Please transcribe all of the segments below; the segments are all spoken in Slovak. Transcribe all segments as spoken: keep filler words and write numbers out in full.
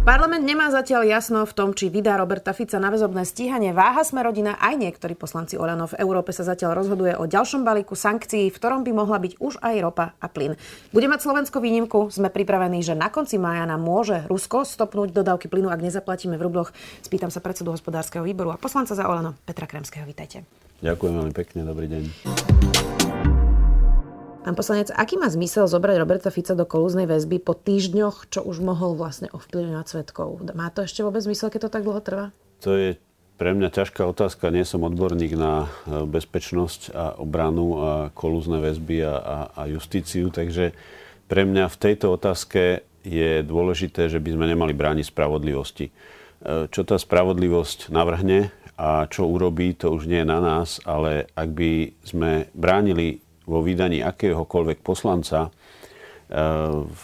Parlament nemá zatiaľ jasno v tom, či vydá Roberta Fica na väzobné stíhanie. Váha Sme rodina aj niektorí poslanci Oľano. V Európe sa zatiaľ rozhoduje o ďalšom balíku sankcií, v ktorom by mohla byť už aj ropa a plyn. Bude mať Slovensko výnimku. Sme pripravení, že na konci mája nám môže Rusko stopnúť dodávky plynu, ak nezaplatíme v rubloch. Spýtam sa predsedu hospodárskeho výboru a poslanca za Oľano Petra Kremského. Vítajte. Ďakujem veľmi pekne. Dobrý deň. Pán poslanec, aký má zmysel zobrať Roberta Fica do kolúznej väzby po týždňoch, čo už mohol vlastne ovplyvňovať svedkov? Má to ešte vôbec zmysel, keď to tak dlho trvá? To je pre mňa ťažká otázka. Nie som odborník na bezpečnosť a obranu a kolúzne väzby a, a, a justíciu, takže pre mňa v tejto otázke je dôležité, že by sme nemali brániť spravodlivosti. Čo tá spravodlivosť navrhne a čo urobí, to už nie je na nás, ale ak by sme bránili vo vydaní akéhokoľvek poslanca e,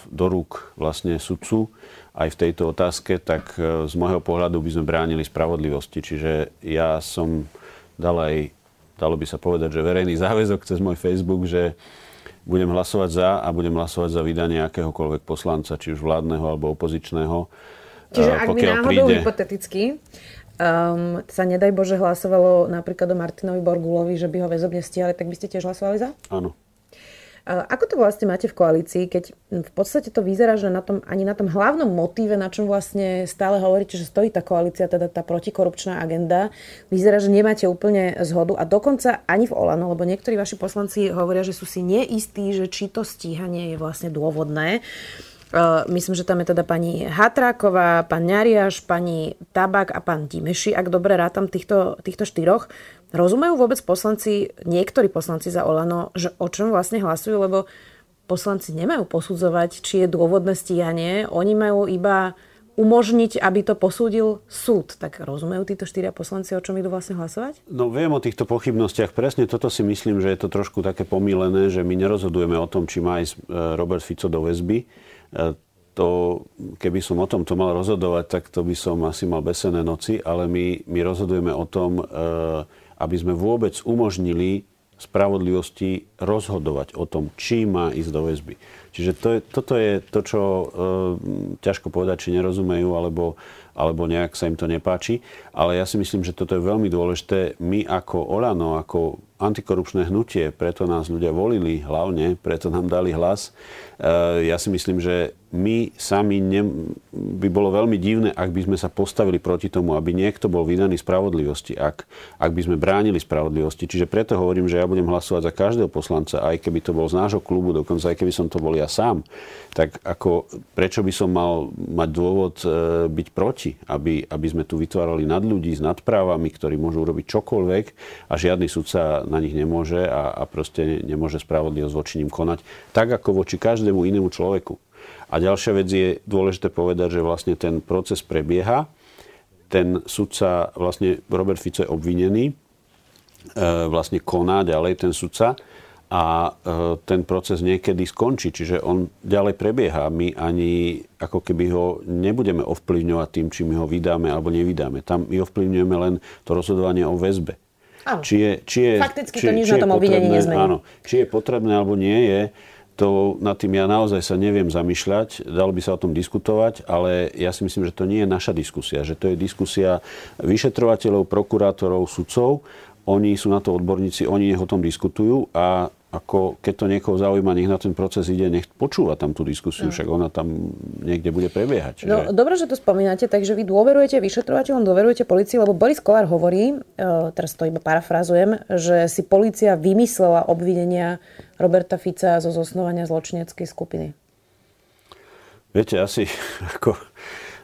do rúk vlastne sudcu aj v tejto otázke, tak e, z môjho pohľadu by sme bránili spravodlivosti. Čiže ja som dal aj, dalo by sa povedať, že verejný záväzok cez môj Facebook, že budem hlasovať za a budem hlasovať za vydanie akéhokoľvek poslanca, či už vládneho alebo opozičného. Čiže e, ak by náhodou príde... hypoteticky... Um, sa nedaj Bože hlasovalo napríklad o Martinovi Borgulovi, že by ho väzobne stíhali, tak by ste tiež hlasovali za? Áno. Uh, ako to vlastne máte v koalícii, keď v podstate to vyzerá, že na tom, ani na tom hlavnom motíve, na čom vlastne stále hovoríte, že stojí tá koalícia, teda tá protikorupčná agenda, vyzerá, že nemáte úplne zhodu a dokonca ani v Oľano, lebo niektorí vaši poslanci hovoria, že sú si neistí, že či to stíhanie je vlastne dôvodné. Myslím, že tam je teda pani Hatráková, pán Ňariáš, pani Tabák a pán Dimeši, ak dobre rátam týchto, týchto štyroch. Rozumejú vôbec poslanci, niektorí poslanci za Oľano, že o čom vlastne hlasujú, lebo poslanci nemajú posudzovať, či je dôvodné stíhanie. Oni majú iba umožniť, aby to posúdil súd. Tak rozumejú títo štyria poslanci, o čom idú vlastne hlasovať? No viem o týchto pochybnostiach. Presne toto si myslím, že je to trošku také pomílené, že my nerozhodujeme o tom, či má ísť Robert Fico do väzby. To, keby som o tom to mal rozhodovať, tak to by som asi mal besené noci, ale my, my rozhodujeme o tom, aby sme vôbec umožnili spravodlivosti rozhodovať o tom, či má ísť do väzby. Čiže to je, toto je to, čo e, ťažko povedať, či nerozumejú, alebo, alebo nejak sa im to nepáči. Ale ja si myslím, že toto je veľmi dôležité. My ako Oľano, ako antikorupčné hnutie, preto nás ľudia volili hlavne, preto nám dali hlas. E, ja si myslím, že my sami ne, by bolo veľmi divné, ak by sme sa postavili proti tomu, aby niekto bol vydaný spravodlivosti, ak, ak by sme bránili spravodlivosti. Čiže preto hovorím, že ja budem hlasovať za každého poslanca, aj keby to bol z nášho klubu, dokonca aj keby som to bol ja sám, tak ako prečo by som mal mať dôvod e, byť proti, aby, aby sme tu vytvárali nad ľudí s nadprávami, ktorí môžu urobiť čokoľvek a žiadny sudca na nich nemôže a, a proste nemôže spravodlivosť voči nim konať, tak ako voči každému inému človeku. A ďalšia vec je dôležité povedať, že vlastne ten proces prebieha, ten sudca, vlastne Robert Fico je obvinený, e, vlastne koná ďalej ten sudca, a ten proces niekedy skončí, čiže on ďalej prebieha. My ani ako keby ho nebudeme ovplyvňovať tým, či my ho vydáme alebo nevydáme. Tam my ovplyvňujeme len to rozhodovanie o väzbe. Či je, či je, fakticky či, to nič na tom obvinení nezmení. Áno, či je potrebné alebo nie je, to nad tým ja naozaj sa neviem zamýšľať, dalo by sa o tom diskutovať, ale ja si myslím, že to nie je naša diskusia, že to je diskusia vyšetrovateľov, prokurátorov, sudcov. Oni sú na to odborníci, oni nech o tom diskutujú a ako keď to niekoho zaujíma, nech na ten proces ide, nech počúva tam tú diskusiu, no. Však ona tam niekde bude prebiehať. Že... No, dobre, že to spomínate, takže vy dôverujete vyšetrovateľom, dôverujete polícii, lebo Boris Kollár hovorí, teraz to iba parafrazujem, že si polícia vymyslela obvinenia Roberta Fica zo zosnovania zločineckej skupiny. Viete, asi ako...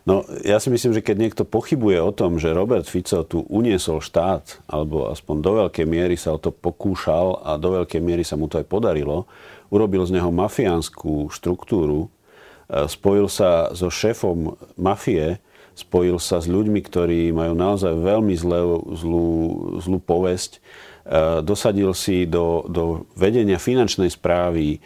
No, ja si myslím, že keď niekto pochybuje o tom, že Robert Fico tu uniesol štát, alebo aspoň do veľkej miery sa o to pokúšal a do veľkej miery sa mu to aj podarilo, urobil z neho mafiánsku štruktúru, spojil sa so šéfom mafie, spojil sa s ľuďmi, ktorí majú naozaj veľmi zlú, zlú, zlú povesť, dosadil si do, do vedenia finančnej správy,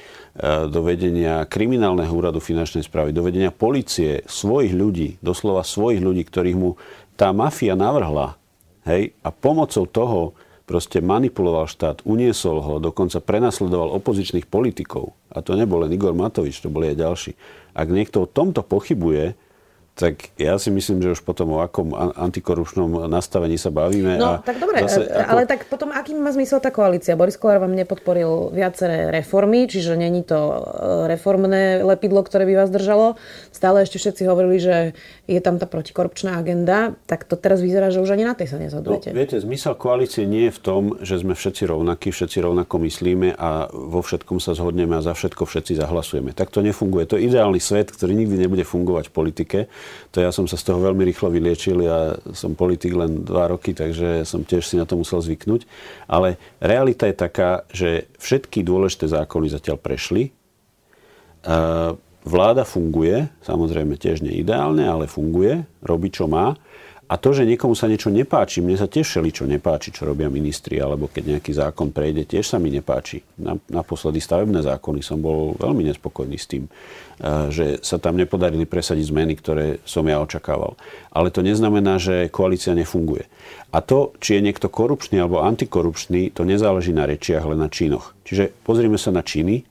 do vedenia kriminálneho úradu finančnej správy, do vedenia polície svojich ľudí, doslova svojich ľudí, ktorých mu tá mafia navrhla, hej, a pomocou toho proste manipuloval štát, uniesol ho, dokonca prenasledoval opozičných politikov. A to nebol len Igor Matovič, to boli aj ďalší. Ak niekto o tomto pochybuje, tak ja si myslím, že už potom o akom antikorupčnom nastavení sa bavíme. No, a tak dobre, zase, ako... ale tak potom, aký má zmysel tá koalícia? Boris Kollár vám nepodporil viaceré reformy, čiže není to reformné lepidlo, ktoré by vás držalo. Stále ešte všetci hovorili, že je tam tá protikorupčná agenda, tak to teraz vyzerá, že už ani na tej sa nezhodnete. No, viete, zmysel koalície nie je v tom, že sme všetci rovnakí, všetci rovnako myslíme a vo všetkom sa zhodneme a za všetko všetci zahlasujeme. Tak to nefunguje. To je ideálny svet, ktorý nikdy nebude fungovať v politike. To ja som sa z toho veľmi rýchlo vyliečil, ja som politik len dva roky, takže som tiež si na to musel zvyknúť. Ale realita je taká, že všetky dôležité zákony zatiaľ prešli. Vláda funguje, samozrejme tiež nie ideálne, ale funguje, robí čo má. A to, že niekomu sa niečo nepáči, mne sa tiež všeličo nepáči, čo robia ministri, alebo keď nejaký zákon prejde, tiež sa mi nepáči. Naposledy stavebné zákony som bol veľmi nespokojný s tým, že sa tam nepodarili presadiť zmeny, ktoré som ja očakával. Ale to neznamená, že koalícia nefunguje. A to, či je niekto korupčný alebo antikorupčný, to nezáleží na rečiach, len na činoch. Čiže pozrime sa na činy,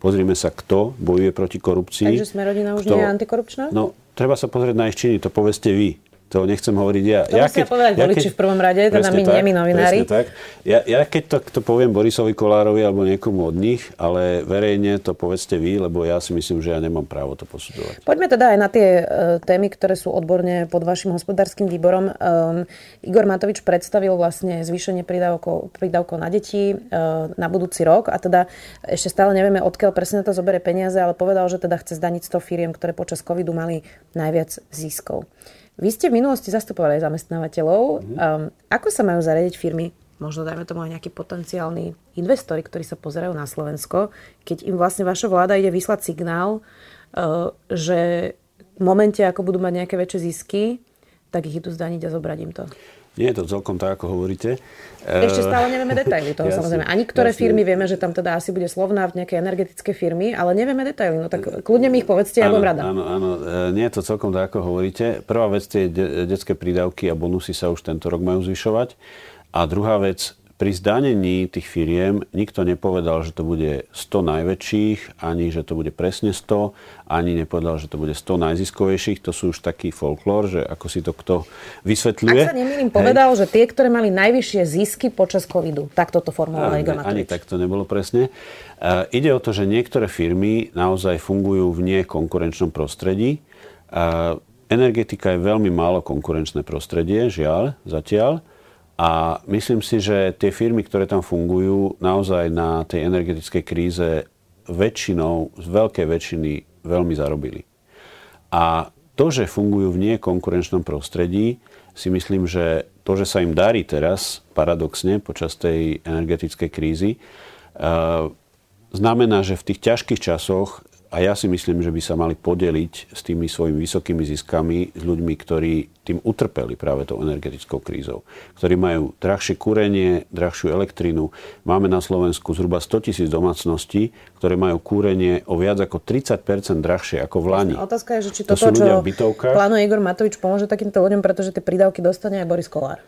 pozrime sa, kto bojuje proti korupcii. Takže Sme rodina už kto... nie je antikorupčná? No, treba sa pozrieť na ich činy, to povedzte vy. To nechcem hovoriť ja. To ja musia keď, povedať ja voliči keď, v prvom rade, teda my tak, nemi novinári. Tak. Ja, ja keď to, to poviem Borisovi Kollárovi alebo niekomu od nich, ale verejne to povedzte vy, lebo ja si myslím, že ja nemám právo to posudzovať. Poďme teda aj na tie uh, témy, ktoré sú odborne pod vašim hospodárskym výborom. Um, Igor Matovič predstavil vlastne zvýšenie prídavkov, prídavkov na deti uh, na budúci rok a teda ešte stále nevieme, odkiaľ presne to zoberie peniaze, ale povedal, že teda chce zdaniť sto firiem, ktoré počas covidu mali najviac ziskov. Vy ste v minulosti zastupovali zamestnávateľov. Mm. Um, ako sa majú zariadiť firmy? Možno dajme tomu aj nejakí potenciálni investori, ktorí sa pozerajú na Slovensko, keď im vlastne vaša vláda ide vyslať signál, uh, že v momente, ako budú mať nejaké väčšie zisky, tak ich idú zdaniť a zobrať im to. Nie je to celkom tak, ako hovoríte. Ešte stále nevieme detaily toho, jasne, samozrejme. Ani ktoré jasne. Firmy, vieme, že tam teda asi bude Slovnaft, nejaké energetické firmy, ale nevieme detaily. No tak kľudne mi ich povedzte, ja budem rada. Áno, áno, nie je to celkom tak, ako hovoríte. Prvá vec, tie de- detské prídavky a bonusy sa už tento rok majú zvyšovať. A druhá vec, pri zdanení tých firiem nikto nepovedal, že to bude sto najväčších, ani že to bude presne sto, ani nepovedal, že to bude sto najziskovejších. To sú už taký folklór, že ako si to kto vysvetľuje. Ak sa nemýlim, povedal, hej, že tie, ktoré mali najvyššie zisky počas covidu. Tak toto formuloval Igor Matovič. Ani tak to nebolo presne. Uh, ide o to, že niektoré firmy naozaj fungujú v nekonkurenčnom prostredí. Uh, energetika je veľmi málo konkurenčné prostredie, žiaľ, zatiaľ. A myslím si, že tie firmy, ktoré tam fungujú, naozaj na tej energetickej kríze väčšinou, z veľkej väčšiny veľmi zarobili. A to, že fungujú v nekonkurenčnom prostredí, si myslím, že to, že sa im darí teraz, paradoxne, počas tej energetickej krízy, e, znamená, že v tých ťažkých časoch, a ja si myslím, že by sa mali podeliť s tými svojimi vysokými ziskami s ľuďmi, ktorí tým utrpeli práve tou energetickou krízou, ktorí majú drahšie kúrenie, drahšiu elektrinu. Máme na Slovensku zhruba sto tisíc domácností, ktoré majú kúrenie o viac ako tridsať percent drahšie ako v lani. Otázka je, že či toto, to čo plánuje Igor Matovič, pomôže takýmto ľuďom, pretože tie prídavky dostane aj Boris Kollár.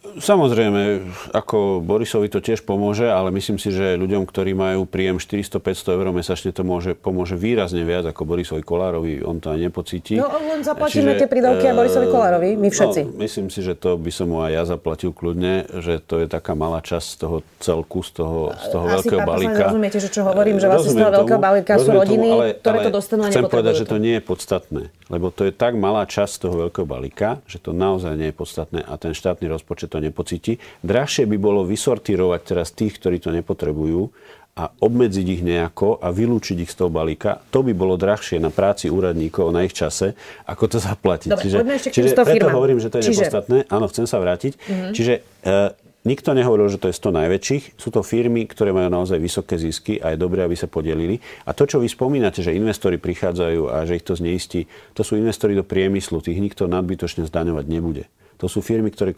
Samozrejme, ako Borisovi to tiež pomôže, ale myslím si, že ľuďom, ktorí majú príjem štyristo päťsto eur mesačne, to môže, pomôže výrazne viac ako Borisovi Kollárovi. On to aj nepocíti. No, len zaplatíme tie prídavky aj Borisovi Kollárovi, my všetci. No, myslím si, že to by som mu aj ja zaplatil kľudne, že to je taká malá časť z toho celku, z toho, z toho veľkého balíka. Asi rozumiete, že čo hovorím, že vlastne z toho veľkého balíka sú rodiny, tomu, ale, ktoré ale to dostanú a nepotrebujú. Chcem povedať, že to nie je podstatné, lebo to je tak malá časť z toho veľkého balíka, že to naozaj nie je podstatné a ten štátny rozpočet to nepocíti. Drahšie by bolo vysortírovať teraz tých, ktorí to nepotrebujú a obmedziť ich nejako a vylúčiť ich z toho balíka. To by bolo drahšie na práci úradníkov, na ich čase, ako to zaplatiť. Dobre, čiže čiže preto firma. Hovorím, že to je čiže... nepodstatné. Áno, chcem sa vrátiť. Mm-hmm. Čiže e, nikto nehovoril, že to je sto najväčších. Sú to firmy, ktoré majú naozaj vysoké zisky a je dobré, aby sa podelili. A to, čo vy spomínate, že investori prichádzajú a že ich to zneistí, to sú investori do priemyslu. Tých nikto nadbytočne zdaňovať nebude. To sú firmy, ktoré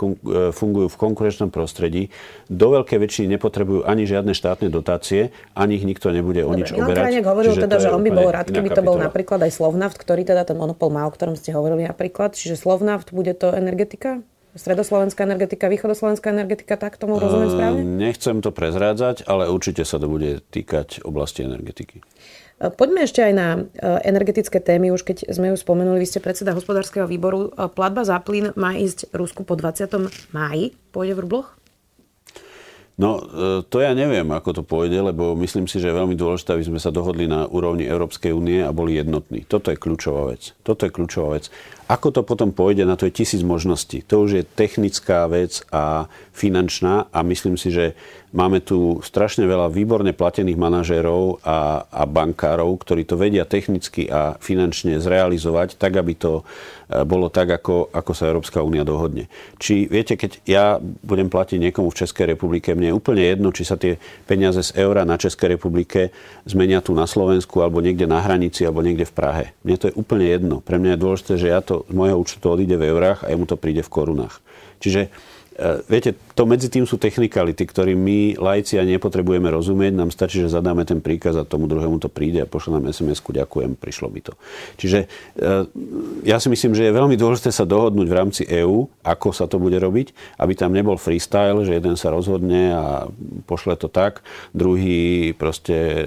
fungujú v konkurenčnom prostredí. Do veľkej väčšiny nepotrebujú ani žiadne štátne dotácie, ani ich nikto nebude o nič Dobre, oberať. Milan Krajnek hovoril teda, že on by bol rád, keby to bol napríklad aj Slovnaft, ktorý teda ten monopol má, o ktorom ste hovorili napríklad. Čiže Slovnaft, bude to energetika? Stredoslovenská energetika, východoslovenská energetika, tak tomu rozumiem správne? Nechcem to prezrádzať, ale určite sa to bude týkať oblasti energetiky. Poďme ešte aj na energetické témy, už keď sme ju spomenuli, vy ste predseda hospodárskeho výboru. Platba za plyn má ísť Rusku po dvadsiatom máji. Pôjde v rubloch? No, to ja neviem, ako to pôjde, lebo myslím si, že je veľmi dôležité, aby sme sa dohodli na úrovni Európskej únie a boli jednotní. Toto je kľúčová vec. Toto je kľúčová vec. Ako to potom pôjde, na to je tisíc možností. To už je technická vec a finančná a myslím si, že máme tu strašne veľa výborne platených manažérov a, a bankárov, ktorí to vedia technicky a finančne zrealizovať tak, aby to bolo tak, ako, ako sa Európska únia dohodne. Či, viete, keď ja budem platiť niekomu v Českej republike, mne je úplne jedno, či sa tie peniaze z eura na Českej republike zmenia tu na Slovensku, alebo niekde na hranici, alebo niekde v Prahe. Mne to je úplne jedno. Pre mňa je dôležité, že ja to z môjho účtu odíde v eurách a jemu to príde v korunách. Čiže viete, to medzi tým sú technikality, ktorým my laici ani nepotrebujeme rozumieť. Nám stačí, že zadáme ten príkaz a tomu druhému to príde a pošle nám es em esku, ďakujem, prišlo by to. Čiže ja si myslím, že je veľmi dôležité sa dohodnúť v rámci EÚ, ako sa to bude robiť, aby tam nebol freestyle, že jeden sa rozhodne a pošle to tak, druhý proste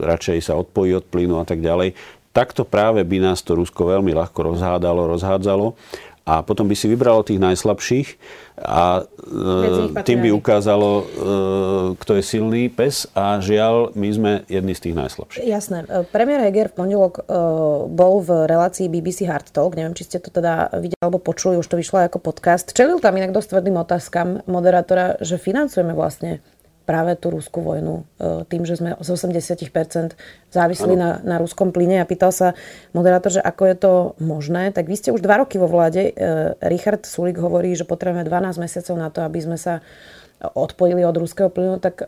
radšej sa odpojí od plynu a tak ďalej. Takto práve by nás to Rusko veľmi ľahko rozhádalo, rozhádzalo. A potom by si vybralo tých najslabších a e, tým by ukázalo, e, kto je silný pes a žiaľ, my sme jedni z tých najslabších. Jasné. Premiér Heger v pondelok e, bol v relácii bé bé cé Hard Talk. Neviem, či ste to teda videli alebo počuli, už to vyšlo ako podcast. Čelil tam inak dosť tvrdým otázkam moderátora, že financujeme vlastne práve tú ruskú vojnu tým, že sme z osemdesiat percent závislí na, na ruskom plyne. A pýtal sa moderátor, že ako je to možné. Tak vy ste už dva roky vo vláde. Richard Sulík hovorí, že potrebujeme dvanásť mesiacov na to, aby sme sa odpojili od ruského plynu. Tak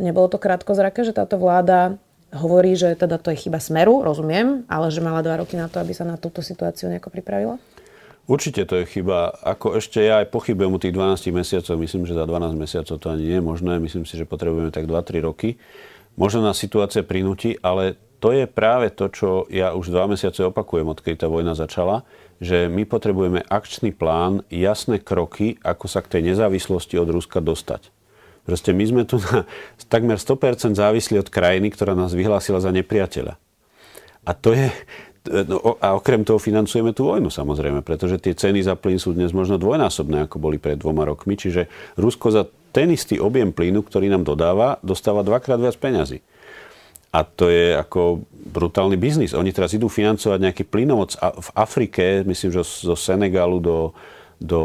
nebolo to krátkozraké, že táto vláda hovorí, že teda to je chyba Smeru, rozumiem, ale že mala dva roky na to, aby sa na túto situáciu nejako pripravila? Určite to je chyba. Ako ešte ja aj pochybujem o tých dvanásť mesiacov. Myslím, že za dvanásť mesiacov to ani nie je možné. Myslím si, že potrebujeme tak dva tri roky. Možno nás situácia prinúti, ale to je práve to, čo ja už dva mesiace opakujem, odkedy tá vojna začala, že my potrebujeme akčný plán, jasné kroky, ako sa k tej nezávislosti od Ruska dostať. Proste my sme tu na takmer sto percent závislí od krajiny, ktorá nás vyhlásila za nepriateľa. A to je... No, a okrem toho financujeme tú vojnu, samozrejme, pretože tie ceny za plyn sú dnes možno dvojnásobné, ako boli pred dvoma rokmi. Čiže Rusko za ten istý objem plynu, ktorý nám dodáva, dostáva dvakrát viac peňazí. A to je ako brutálny biznis. Oni teraz idú financovať nejaký plynovod v Afrike, myslím, že zo Senegalu do, do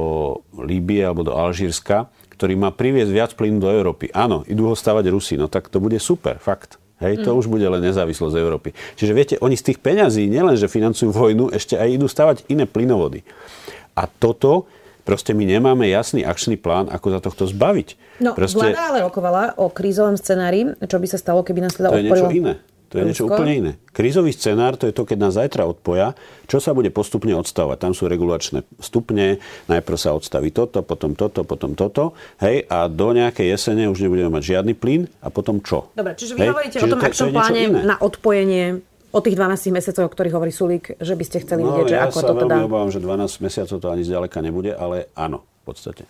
Líbie alebo do Alžírska, ktorý má priviesť viac plynu do Európy. Áno, idú ho stavať Rusi, no tak to bude super, fakt. Hej, to mm. už bude len nezávislosť Európy. Čiže viete, oni z tých peňazí nielenže financujú vojnu, ešte aj idú stavať iné plynovody. A toto, proste my nemáme jasný akčný plán, ako sa tohto zbaviť. No, proste... vláda ale rokovala o krízovom scenári, čo by sa stalo, keby nás teda odporilo. To je niečo iné. To je Rusko. Niečo úplne iné. Krízový scenár, to je to, keď nás zajtra odpoja, čo sa bude postupne odstavovať. Tam sú regulačné stupne, najprv sa odstaví toto, potom toto, potom toto. Hej, a do nejakej jesene už nebudeme mať žiadny plyn a potom čo? Dobre, čiže vy hovoríte o tom akčnom pláne na odpojenie o tých dvanásť mesiacov, o ktorých hovorí Sulík, že by ste chceli no, vidieť, že ja ako to teda... No ja sa veľmi obávam, že dvanásť mesiacov to ani zďaleka nebude, ale áno, v podstate.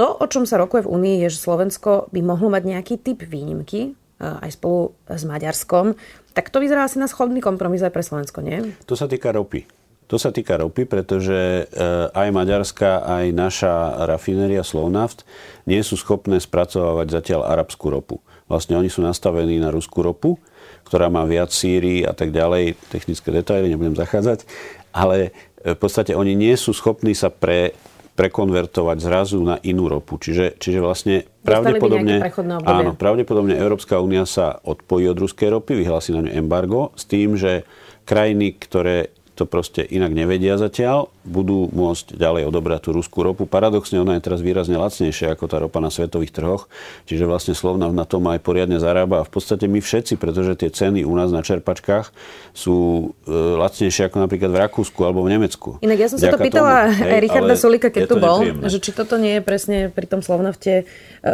To, o čom sa rokuje v Únii, je, že Slovensko by mohlo mať nejaký typ výnimky, aj spolu s Maďarskom. Tak to vyzerá asi na schodný kompromis aj pre Slovensko, nie? To sa týka ropy. To sa týka ropy, pretože aj maďarská, aj naša rafinéria Slovnaft nie sú schopné spracovávať zatiaľ arabskú ropu. Vlastne oni sú nastavení na ruskú ropu, ktorá má viac síry a tak ďalej. Technické detaily, nebudem zachádzať. Ale v podstate oni nie sú schopní sa pre... prekonvertovať zrazu na inú ropu. Čiže, čiže vlastne pravdepodobne, áno, pravdepodobne Európska únia sa odpojí od ruskej ropy, vyhlási na ňu embargo s tým, že krajiny, ktoré to proste inak nevedia zatiaľ, budú môcť ďalej odobrať tú ruskú ropu. Paradoxne, ona je teraz výrazne lacnejšia ako tá ropa na svetových trhoch, čiže vlastne Slovnaft na tom aj poriadne zarába. A v podstate my všetci, pretože tie ceny u nás na čerpačkách sú lacnejšie ako napríklad v Rakúsku alebo v Nemecku. Inak ja som sa to pýtala tomu, hej, Richarda Sulíka, keď tu bol, nepríjemné. Že či toto nie je presne pri tom Slovnafte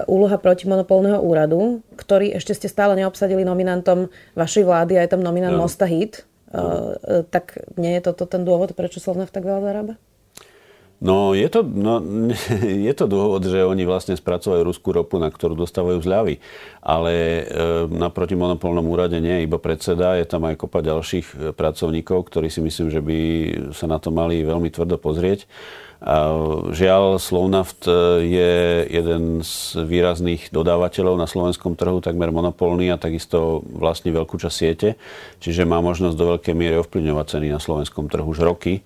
úloha protimonopolného úradu, ktorý ešte ste stále neobsadili nominantom vašej vlády a je tam nominant no. Mosta Hit. Uh, tak nie je toto ten dôvod, prečo Slovnaft tak veľa zarába? No, je to, no, je to dôvod, že oni vlastne spracovajú ruskú ropu, na ktorú dostávajú zľavy. Ale e, na protimonopolnom úrade nie, iba predseda, je tam aj kopa ďalších pracovníkov, ktorí si myslím, že by sa na to mali veľmi tvrdo pozrieť. A žiaľ, Slovnaft je jeden z výrazných dodávateľov na slovenskom trhu, takmer monopolný a takisto vlastní veľkú časť siete. Čiže má možnosť do veľkej miery ovplyvňovať ceny na slovenskom trhu už roky.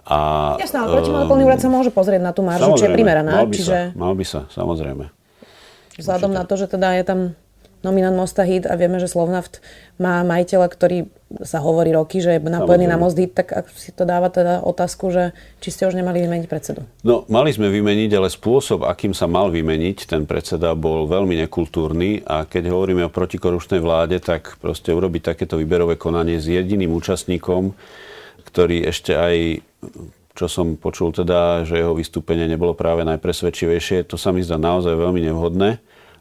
A, Jasná, ale protimonopolný úrad sa môže pozrieť na tú maržu, či je primeraná. Mal by, čiže... sa, mal by sa, samozrejme. Vzhľadom na to, že teda je tam nominant Mosta Hit a vieme, že Slovnaft má majiteľa, ktorý sa hovorí roky, že je napojený na Most Hit, tak ak si to dáva teda otázku, že či ste už nemali vymeniť predsedu? No, mali sme vymeniť, ale spôsob, akým sa mal vymeniť ten predseda, bol veľmi nekultúrny a keď hovoríme o protikorupčnej vláde, tak proste urobiť takéto výberové konanie s jediným účastníkom, ktorý ešte aj, čo som počul teda, že jeho vystúpenie nebolo práve najpresvedčivejšie, to sa mi zdá naozaj veľmi nevhodné.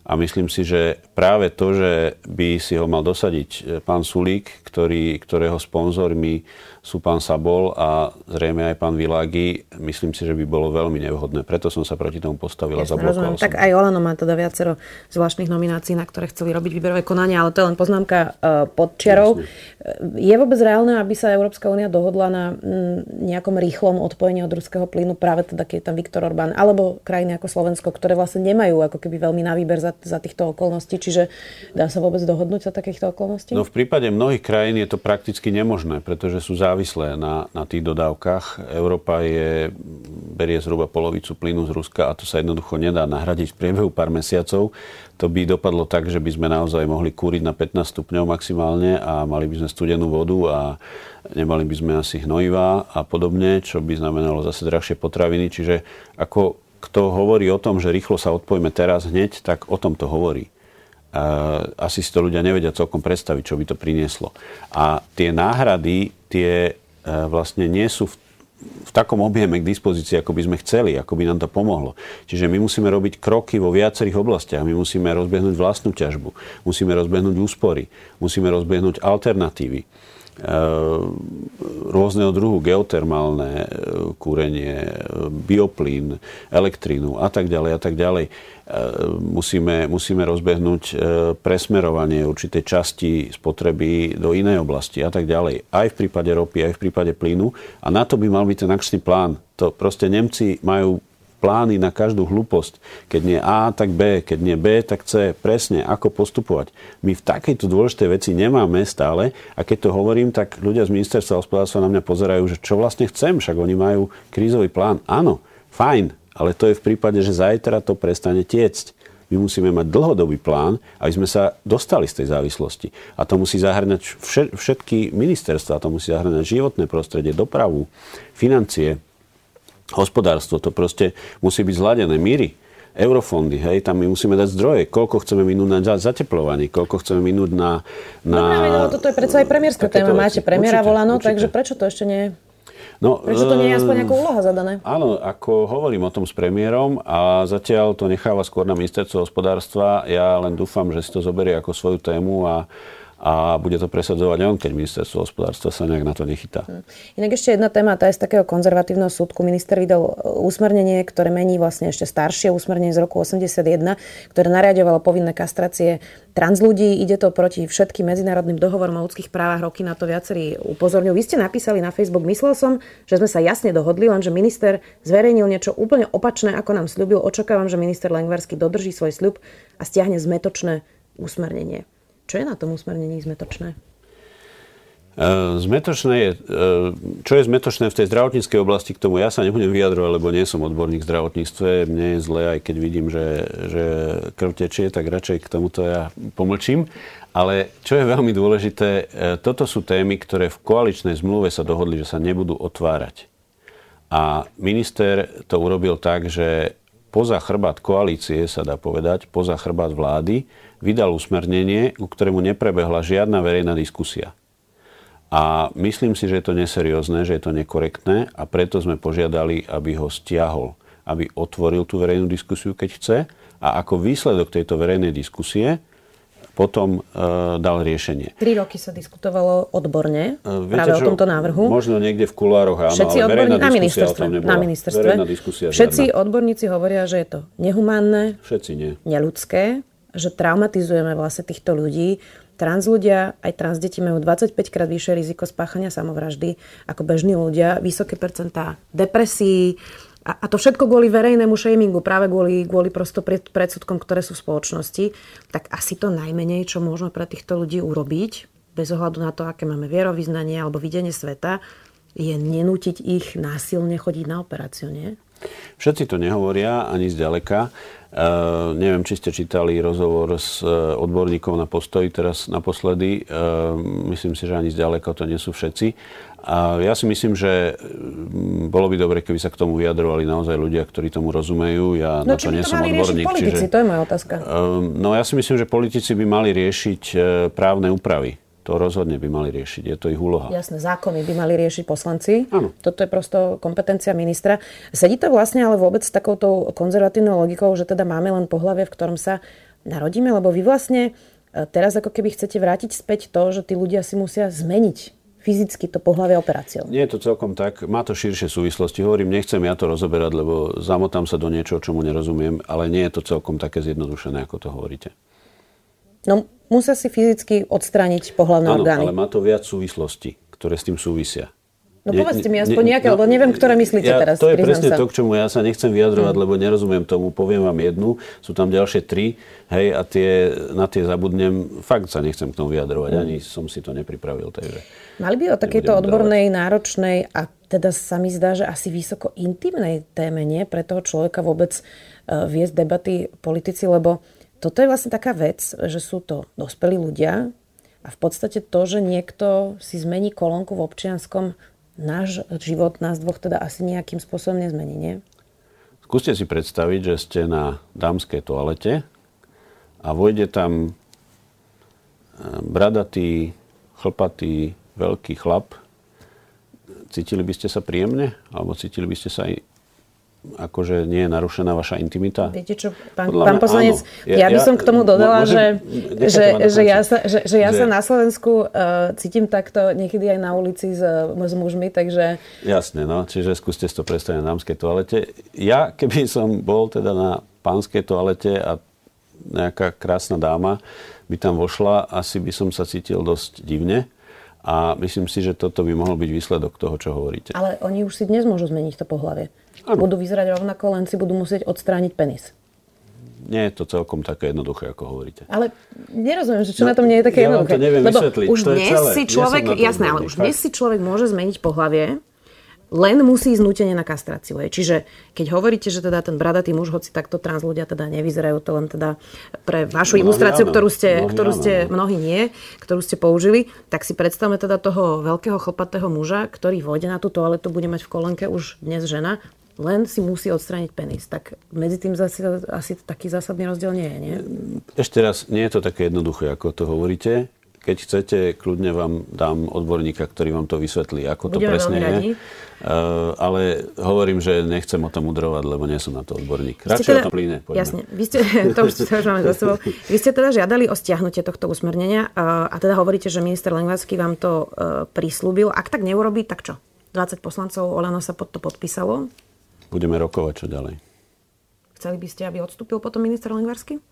A myslím si, že práve to, že by si ho mal dosadiť pán Sulík, ktorý, ktorého sponzormi sú pán Sabol a zrejme aj pán Világi, myslím si, že by bolo veľmi nevhodné. Preto som sa proti tomu postavil a zablokoval som. Tak aj Oľano má teda viacero zvláštnych nominácií, na ktoré chceli robiť výberové konania, ale to je len poznámka pod čiarou. Je vôbec reálne, aby sa Európska únia dohodla na nejakom rýchlom odpojení od ruského plynu, práve teda keď je tam Viktor Orbán, alebo krajiny ako Slovensko, ktoré vlastne nemajú ako keby veľmi na výber za za týchto okolností, čiže dá sa vôbec dohodnúť za takýchto okolností? No v prípade mnohých krajín je to prakticky nemožné, pretože sú závislé na, na tých dodávkach. Európa je, berie zhruba polovicu plynu z Ruska a to sa jednoducho nedá nahradiť v priebehu pár mesiacov. To by dopadlo tak, že by sme naozaj mohli kúriť na pätnásť stupňov maximálne a mali by sme studenú vodu a nemali by sme asi hnojivá a podobne, čo by znamenalo zase drahšie potraviny, čiže ako kto hovorí o tom, že rýchlo sa odpojme teraz hneď, tak o tom to hovorí. Asi si to ľudia nevedia celkom predstaviť, čo by to prinieslo. A tie náhrady, tie vlastne nie sú v, v takom objeme k dispozícii, ako by sme chceli, ako by nám to pomohlo. Čiže my musíme robiť kroky vo viacerých oblastiach. My musíme rozbehnúť vlastnú ťažbu, musíme rozbehnúť úspory, musíme rozbehnúť alternatívy rôzneho druhu, geotermálne kúrenie, bioplín, elektrínu a tak ďalej a tak ďalej. Musíme, musíme rozbehnúť presmerovanie určitej časti spotreby do inej oblasti a tak ďalej. Aj v prípade ropy, aj v prípade plynu. A na to by mal byť ten akčný plán. To proste Nemci majú plány na každú hlúposť. Keď nie A, tak B. Keď nie B, tak C. Presne, ako postupovať. My v takejto dôležitej veci nemáme stále a keď to hovorím, tak ľudia z ministerstva hospodárstva na mňa pozerajú, že čo vlastne chcem, však oni majú krízový plán. Áno, fajn, ale to je v prípade, že zajtra to prestane tiecť. My musíme mať dlhodobý plán, aby sme sa dostali z tej závislosti. A to musí zahrňať všetky ministerstva, to musí zahrňať životné prostredie, dopravu, financie, hospodárstvo, to proste musí byť zladené. Míry, eurofondy, hej, tam my musíme dať zdroje. Koľko chceme minúť na zateplovanie, koľko chceme minúť na... na... Dobre, ale toto je predsa aj premiérska téma. Máte premiéra Volano, takže prečo to ešte nie... No, prečo to nie je aspoň nejaká úloha zadané? Áno, ako hovorím o tom s premiérom a zatiaľ to necháva skôr na ministerstvo hospodárstva. Ja len dúfam, že si to zoberie ako svoju tému a a bude to presadzovať on, keď ministerstvo hospodárstva sa nejak na to nechytá. Inak ešte jedna téma, tá je z takého konzervatívneho súdku. Minister vydal úsmernenie, ktoré mení vlastne ešte staršie úsmernenie z roku osemdesiatjeden, ktoré nariadovalo povinné kastrácie trans ľudí. Ide to proti všetkým medzinárodným dohovorom o ľudských právach, roky na to viacerí upozorňujú. Vy ste napísali na Facebook, myslel som, že sme sa jasne dohodli, lenže minister zverejnil niečo úplne opačné, ako nám sľúbil. Očakávam, že minister Lengvarský dodrží svoj sľub a stiahne zmetočné úsmernenie. Čo je na tom usmernení zmetočné? Zmetočné je, čo je zmetočné v tej zdravotníckej oblasti, k tomu ja sa nebudem vyjadrovať, lebo nie som odborník v zdravotníctve. Mne je zle, aj keď vidím, že, že krv tečie, tak radšej k tomuto ja pomlčím. Ale čo je veľmi dôležité, toto sú témy, ktoré v koaličnej zmluve sa dohodli, že sa nebudú otvárať. A minister to urobil tak, že poza chrbát koalície, sa dá povedať, poza chrbát vlády, vydal usmernenie, ku ktorému neprebehla žiadna verejná diskusia. A myslím si, že je to neseriózne, že je to nekorektné a preto sme požiadali, aby ho stiahol, aby otvoril tú verejnú diskusiu, keď chce, a ako výsledok tejto verejnej diskusie potom e, dal riešenie. Tri roky sa diskutovalo odborne, e, práve čo, o tomto návrhu. Možno niekde v kulároch, áno, všetci ale verejná na ministerstve, na ministerstve. Všetci žiadna. Odborníci hovoria, že je to nehumánne, všetci nie. Neľudské, že traumatizujeme vlastne týchto ľudí. Trans ľudia, aj trans deti majú dvadsaťpäť krát vyššie riziko spáchania samovraždy ako bežní ľudia, vysoké percentá depresií a, a to všetko kvôli verejnému shamingu, práve kvôli, kvôli prosto predsudkom, ktoré sú v spoločnosti. Tak asi to najmenej, čo môžeme pre týchto ľudí urobiť, bez ohľadu na to, aké máme vierovyznanie alebo videnie sveta, je nenútiť ich násilne chodiť na operáciu, nie? Všetci to nehovoria, ani zďaleka. Uh, neviem, či ste čítali rozhovor s uh, odborníkom na Postoji teraz naposledy. Uh, myslím si, že ani zďaleko to nie sú všetci. A ja si myslím, že bolo by dobre, keby sa k tomu vyjadrovali naozaj ľudia, ktorí tomu rozumejú. Ja no, na to nie som odborník. Politici, čiže, to je moja otázka. Uh, no ja si myslím, že politici by mali riešiť uh, právne úpravy. To rozhodne by mali riešiť. Je to ich úloha. Jasné, zákony by mali riešiť poslanci. Áno. Toto je prosto kompetencia ministra. Sedí to vlastne ale vôbec s takouto konzervatívnou logikou, že teda máme len pohlavie, v ktorom sa narodíme, lebo vy vlastne teraz ako keby chcete vrátiť späť to, že tí ľudia si musia zmeniť fyzicky to pohlavie operáciou. Nie je to celkom tak. Má to širšie súvislosti. Hovorím, nechcem ja to rozoberať, lebo zamotám sa do niečoho, čomu nerozumiem, ale nie je to celkom také zjednodušené, ako to hovoríte. No, musia si fyzicky odstrániť pohlavné orgány. Áno, ale má to viac súvislostí, ktoré s tým súvisia. No povedzte mi aspoň ne, nejaké, no, lebo neviem, ktoré myslíte ja, teraz. To je presne sa. To, k čomu ja sa nechcem vyjadrovať, mm. lebo nerozumiem tomu. Poviem vám jednu, sú tam ďalšie tri, hej, a tie, na tie zabudnem. Fakt sa nechcem k tomu vyjadrovať, mm. ani som si to nepripravil. Takže mali by o takejto odbornej, dávať. náročnej a teda sa mi zdá, že asi vysoko intimnej téme, nie? Pre toho človeka vôbec uh, viesť debaty politici, lebo toto je vlastne taká vec, že sú to dospelí ľudia a v podstate to, že niekto si zmení kolónku v občianskom, náš život, nás dvoch teda asi nejakým spôsobom nezmení, nie? Skúste si predstaviť, že ste na dámskej toalete a vojde tam bradatý, chlpatý, veľký chlap. Cítili by ste sa príjemne? Alebo cítili by ste sa aj akože nie je narušená vaša intimita? Viete čo, pán, pán poslanec, ja, ja by som ja, k tomu dodala, môžem, že, že, že, ja sa, že, že ja že... sa na Slovensku uh, cítim takto niekedy aj na ulici s, s mužmi, takže... Jasne, no, čiže skúste si to predstaviť na dámskej toalete. Ja, keby som bol teda na pánskej toalete a nejaká krásna dáma by tam vošla, asi by som sa cítil dosť divne. A myslím si, že toto by mohol byť výsledok toho, čo hovoríte. Ale oni už si dnes môžu zmeniť to pohlavie. Ano. Budú vyzerať rovnako, len si budú musieť odstrániť penis. Nie je to celkom také jednoduché, ako hovoríte. Ale nerozumiem, že čo no, na tom nie je také ja jednoduché. Ja vám to neviem Lebo vysvetliť. Už to dnes je celé. Si človek, ja jasné, ale už dnes si človek môže zmeniť pohlavie, len musí ísť nútenie na kastráciu. Čiže keď hovoríte, že teda ten bradatý muž, hoci takto trans ľudia teda nevyzerajú, to len teda pre vašu mnohý ilustráciu, áno, ktorú ste, mnohý, ktorú ste mnohí nie, ktorú ste použili, tak si predstavme teda toho veľkého chlpatého muža, ktorý vôjde na tú toaletu, bude mať v kolenke už dnes žena, len si musí odstrániť penis. Tak medzi tým zasi, asi taký zásadný rozdiel nie je, nie? Ešte raz, nie je to také jednoduché, ako to hovoríte. Keď chcete, kľudne vám dám odborníka, ktorý vám to vysvetlí, ako to Budeme presne je. Uh, ale hovorím, že nechcem o tom udrovať, lebo nie som na to odborník. Radšej teda, o tom plíne, poďme. Jasne, vy ste, to už, to už máme za sebou. Vy ste teda žiadali o stiahnutie tohto usmernenia uh, a teda hovoríte, že minister Lengvarský vám to uh, prislúbil. Ak tak neurobí, tak čo? dvadsať poslancov Oľano sa pod to podpísalo. Budeme rokovať, čo ďalej. Chceli by ste, aby odstúpil potom minister Lengvarský?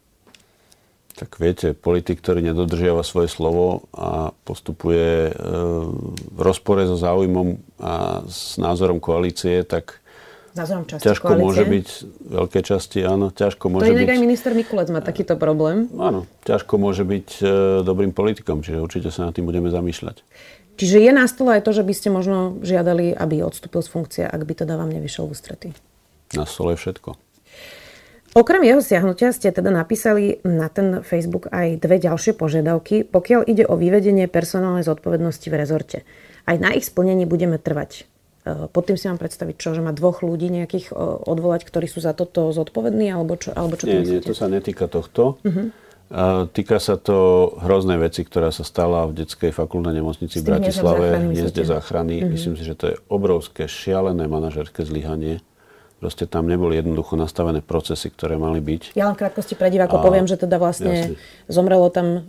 Tak viete, politik, ktorý nedodržiava svoje slovo a postupuje v rozpore so záujmom a s názorom koalície, tak názorom ťažko koalície? Môže byť veľké časti, áno, ťažko môže byť... To inak aj minister Mikulec má takýto problém. Áno, ťažko môže byť dobrým politikom, čiže určite sa nad tým budeme zamýšľať. Čiže je na stole aj to, že by ste možno žiadali, aby odstúpil z funkcie, ak by teda vám nevyšiel v ústrety? Na stole je všetko. Okrem jeho stiahnutia ste teda napísali na ten Facebook aj dve ďalšie požiadavky, pokiaľ ide o vyvedenie personálnej zodpovednosti v rezorte. Aj na ich splnení budeme trvať. Pod tým si mám predstaviť čo, že má dvoch ľudí nejakých odvolať, ktorí sú za toto zodpovední, alebo čo, alebo čo to myslíte? Nie, nie, to sa netýka tohto. Uh-huh. Týka sa to hroznej veci, ktorá sa stala v detskej fakultnej nemocnici v Bratislave, hniezde záchrany. Uh-huh. Myslím si, že to je obrovské, šialené manažerské zlyhanie. Proste tam neboli jednoducho nastavené procesy, ktoré mali byť. Ja len v krátkosti pre divákov poviem, že teda vlastne zomrelo tam,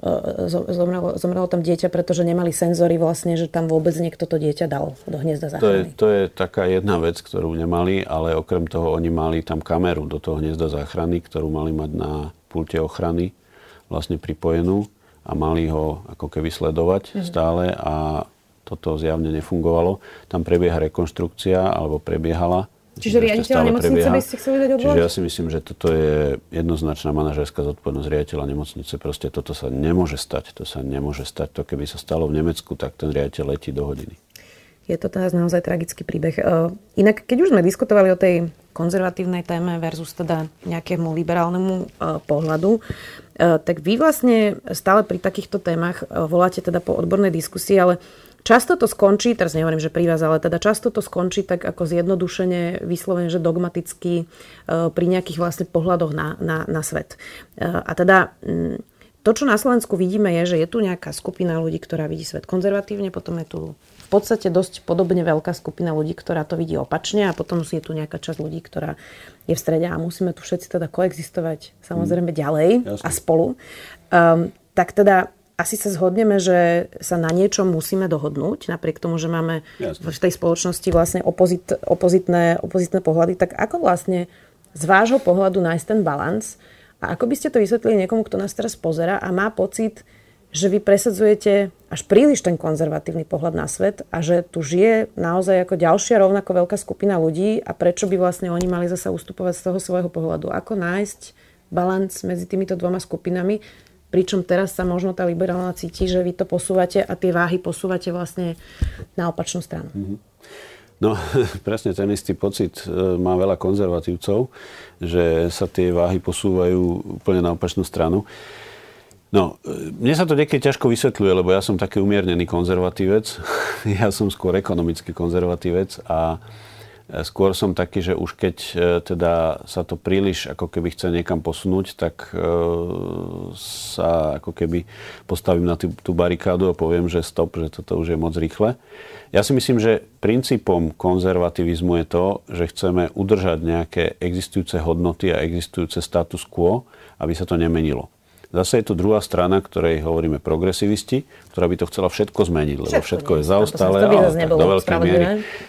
zomrelo, zomrelo tam dieťa, pretože nemali senzory vlastne, že tam vôbec niekto to dieťa dal do hniezda záchrany. To je, to je taká jedna vec, ktorú nemali, ale okrem toho oni mali tam kameru do toho hniezda záchrany, ktorú mali mať na pulte ochrany vlastne pripojenú a mali ho ako keby sledovať mhm. stále a toto zjavne nefungovalo. Tam prebieha rekonštrukcia alebo prebiehala. Čiže riaditeľa nemocnice by ste chceli dať odvolať? Čiže ja si myslím, že toto je jednoznačná manažerská zodpovednosť riaditeľa nemocnice. Proste toto sa nemôže stať. To sa nemôže stať. To keby sa stalo v Nemecku, tak ten riaditeľ letí do hodiny. Je to teraz naozaj tragický príbeh. Inak, keď už sme diskutovali o tej konzervatívnej téme versus teda nejakému liberálnemu pohľadu, tak vy vlastne stále pri takýchto témach voláte teda po odbornej diskusii, ale často to skončí, teraz nehovorím, že pri vás, ale teda často to skončí tak ako zjednodušene, vyslovene, že dogmaticky pri nejakých vlastne pohľadoch na, na, na svet. A teda to, čo na Slovensku vidíme, je, že je tu nejaká skupina ľudí, ktorá vidí svet konzervatívne, potom je tu v podstate dosť podobne veľká skupina ľudí, ktorá to vidí opačne a potom je tu nejaká časť ľudí, ktorá je v strede a musíme tu všetci teda koexistovať samozrejme ďalej Jasne. A spolu. Um, tak teda asi sa zhodneme, že sa na niečom musíme dohodnúť, napriek tomu, že máme Jasne. V tej spoločnosti vlastne opozit, opozitné, opozitné pohľady. Tak ako vlastne z vášho pohľadu nájsť ten balans? A ako by ste to vysvetlili niekomu, kto nás teraz pozerá a má pocit, že vy presadzujete až príliš ten konzervatívny pohľad na svet a že tu žije naozaj ako ďalšia rovnako veľká skupina ľudí a prečo by vlastne oni mali zasa ustupovať z toho svojho pohľadu? Ako nájsť balans medzi týmito dvoma skupinami? Pričom teraz sa možno tá liberálna cíti, že vy to posúvate a tie váhy posúvate vlastne na opačnú stranu. Mm-hmm. No, presne ten istý pocit má veľa konzervatívcov, že sa tie váhy posúvajú úplne na opačnú stranu. No, mne sa to niekedy ťažko vysvetľuje, lebo ja som taký umiernený konzervatívec. Ja som skôr ekonomický konzervatívec a skôr som taký, že už keď teda sa to príliš ako keby chce niekam posunúť, tak sa ako keby postavím na tú, tú barikádu a poviem, že stop, že toto už je moc rýchle. Ja si myslím, že princípom konzervativizmu je to, že chceme udržať nejaké existujúce hodnoty a existujúce status quo, aby sa to nemenilo. Zase je tu druhá strana, ktorej hovoríme progresivisti, ktorá by to chcela všetko zmeniť, lebo všetko, všetko je zaostalé, ale do veľkej miery,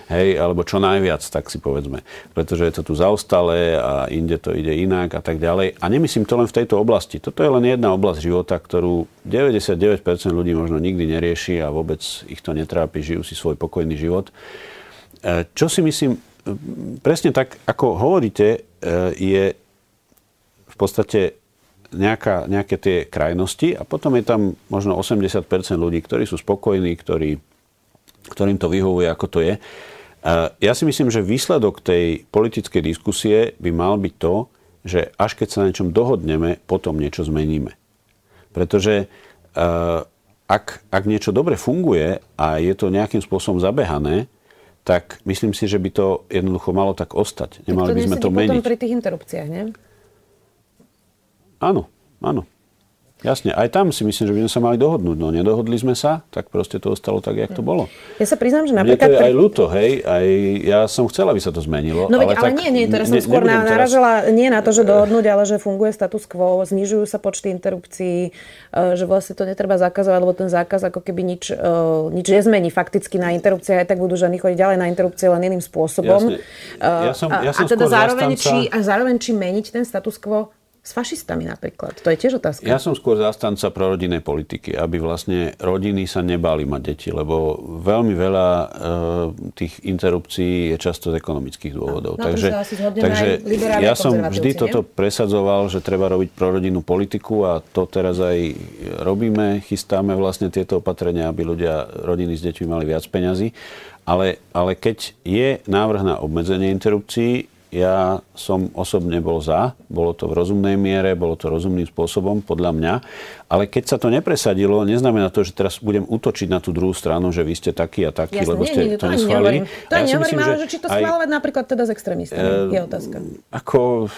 hej, alebo čo najviac, tak si povedzme. Pretože je to tu zaostalé a inde to ide inak a tak ďalej. A nemyslím to len v tejto oblasti. Toto je len jedna oblasť života, ktorú deväťdesiatdeväť percent ľudí možno nikdy nerieši a vôbec ich to netrápi, žijú si svoj pokojný život. Čo si myslím, presne tak, ako hovoríte, je v podstate Nejaká, nejaké tie krajnosti a potom je tam možno osemdesiat percent ľudí, ktorí sú spokojní, ktorí, ktorým to vyhovuje, ako to je. Ja si myslím, že výsledok tej politickej diskusie by mal byť to, že až keď sa na niečom dohodneme, potom niečo zmeníme. Pretože ak, ak niečo dobre funguje a je to nejakým spôsobom zabehané, tak myslím si, že by to jednoducho malo tak ostať. Nemali by sme to meniť. Potom pri tých interrupciách, nie? Áno, áno. Jasne, aj tam si myslím, že by sme sa mali dohodnúť. No nedohodli sme sa, tak proste to ostalo tak, jak to bolo. Ja sa priznám, že napríklad... Mne to je aj ľúto, hej, aj ja som chcela, aby sa to zmenilo. No veď, ale, ale nie, nie, teraz ne, som skôr naražala, teraz... nie na to, že dohodnúť, ale že funguje status quo, znižujú sa počty interrupcií, že vlastne to netreba zakazovať, lebo ten zákaz ako keby nič, nič nezmení fakticky na interrupciách, aj tak budú ženy chodiť ďalej na interrupcie len iným spôsobom. Jasne. Ja som, ja som a, a teda zároveň, zastanca... či, a zároveň, či meniť ten status quo s fašistami napríklad. To je tiež otázka. Ja som skôr zástanca prorodinnej politiky, aby vlastne rodiny sa nebali mať deti, lebo veľmi veľa e, tých interrupcií je často z ekonomických dôvodov. No, takže takže ja som vždy nie? toto presadzoval, že treba robiť prorodinnú politiku a to teraz aj robíme, chystáme vlastne tieto opatrenia, aby ľudia, rodiny s deťmi mali viac peňazí. Ale, ale keď je návrh na obmedzenie interrupcií, Ja som osobne bol za, bolo to v rozumnej miere, bolo to rozumným spôsobom, podľa mňa. Ale keď sa to nepresadilo, neznamená to, že teraz budem útočiť na tú druhú stranu, že vy ste takí a takí, lebo nie, ste nie, to neschválili. To ja nehovorím, myslím, ale že či to schváľovať aj napríklad teda s extrémistami, e, je otázka. Ako...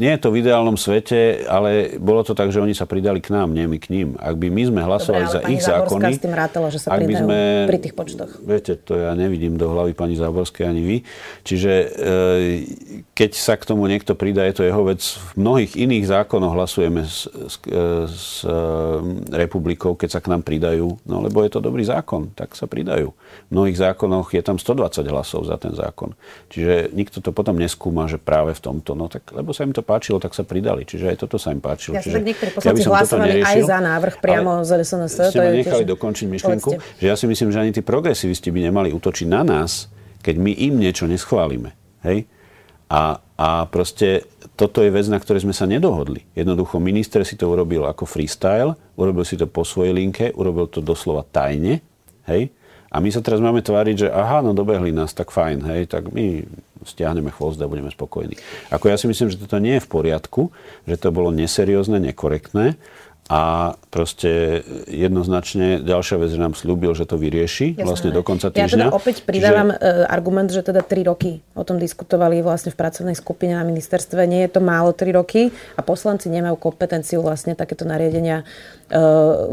Nie je to v ideálnom svete, ale bolo to tak, že oni sa pridali k nám, nie my k ním. Ak by my sme hlasovali Dobre, za ich zákony... Dobre, s tým rátala, že sa pridajú sme, pri tých počtoch. Viete, to ja nevidím do hlavy pani Záborskej ani vy. Čiže e, keď sa k tomu niekto pridá, je to jeho vec. V mnohých iných zákonoch hlasujeme s, s, s republikou, keď sa k nám pridajú. No lebo je to dobrý zákon, tak sa pridajú. V mnohých zákonoch je tam stodvadsať hlasov za ten zákon. Čiže nikto to potom neskúma, že práve v tomto. No tak, lebo sa im to páčilo, tak sa pridali. Čiže aj toto sa im páčilo. Ja Čiže, tak niektorí poslanci ja hlasovali aj za návrh priamo z el es en es. Ste ma nechali tiež dokončiť myšlienku, že ja si myslím, že ani tí progresivisti by nemali útočiť na nás, keď my im niečo neschválime. Hej? A, a proste toto je vec, na ktorej sme sa nedohodli. Jednoducho minister si to urobil ako freestyle, urobil si to po svojej linke, urobil to doslova tajne. Hej? A my sa teraz máme tváriť, že aha, no dobehli nás, tak fajn, hej, tak my stiahneme chvost a budeme spokojní. Ako ja si myslím, že toto nie je v poriadku, že to bolo neseriózne, nekorektné a proste jednoznačne ďalšia vec, že nám slúbil, že to vyrieši Jasné, vlastne do konca týždňa. Ja teda opäť pridávam Čiže... argument, že teda tri roky o tom diskutovali vlastne v pracovnej skupine na ministerstve. Nie je to málo tri roky a poslanci nemajú kompetenciu vlastne takéto nariadenia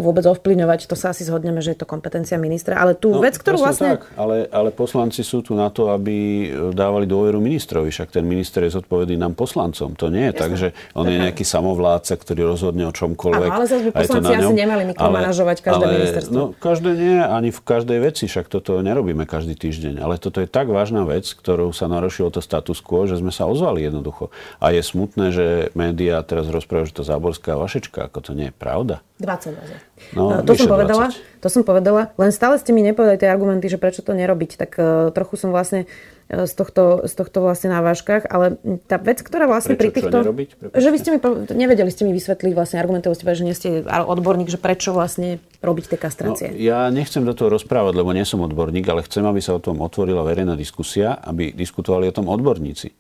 vôbec ovplyvňovať. To sa asi zhodneme, že je to kompetencia ministra. Ale tú no, vec, ktorú vlastne... Tak, ale, ale poslanci sú tu na to, aby dávali dôveru ministrovi. Však ten minister je zodpovedný nám poslancom. To nie je Jasné. tak, že on tak je nejaký samovládca, ktorý rozhodne o čomkoľvek. Áno, ale zase by poslanci asi nemali mikromanažovať každé ale, ministerstvo. No, každé nie, ani v každej veci. Však toto nerobíme každý týždeň. Ale toto je tak vážna vec, ktorou sa narušilo to status quo, že sme sa ozvali jednoducho. A je smutné, že médiá teraz rozprávajú, že to Záborská Vašečka, ako to nie je pravda. dvadsať No, to som povedala, to som povedala, len stále ste mi nepovedali tie argumenty, že prečo to nerobiť, tak uh, trochu som vlastne uh, z, tohto, z tohto vlastne na váškach, ale tá vec, ktorá vlastne prečo, pri týchto... Prečo Že vy ste mi, nevedeli ste mi vysvetliť vlastne argumentovosť, že nie ste odborník, že prečo vlastne robiť tie kastrácie. No, ja nechcem do toho rozprávať, lebo nie som odborník, ale chcem, aby sa o tom otvorila verejná diskusia, aby diskutovali o tom odborníci.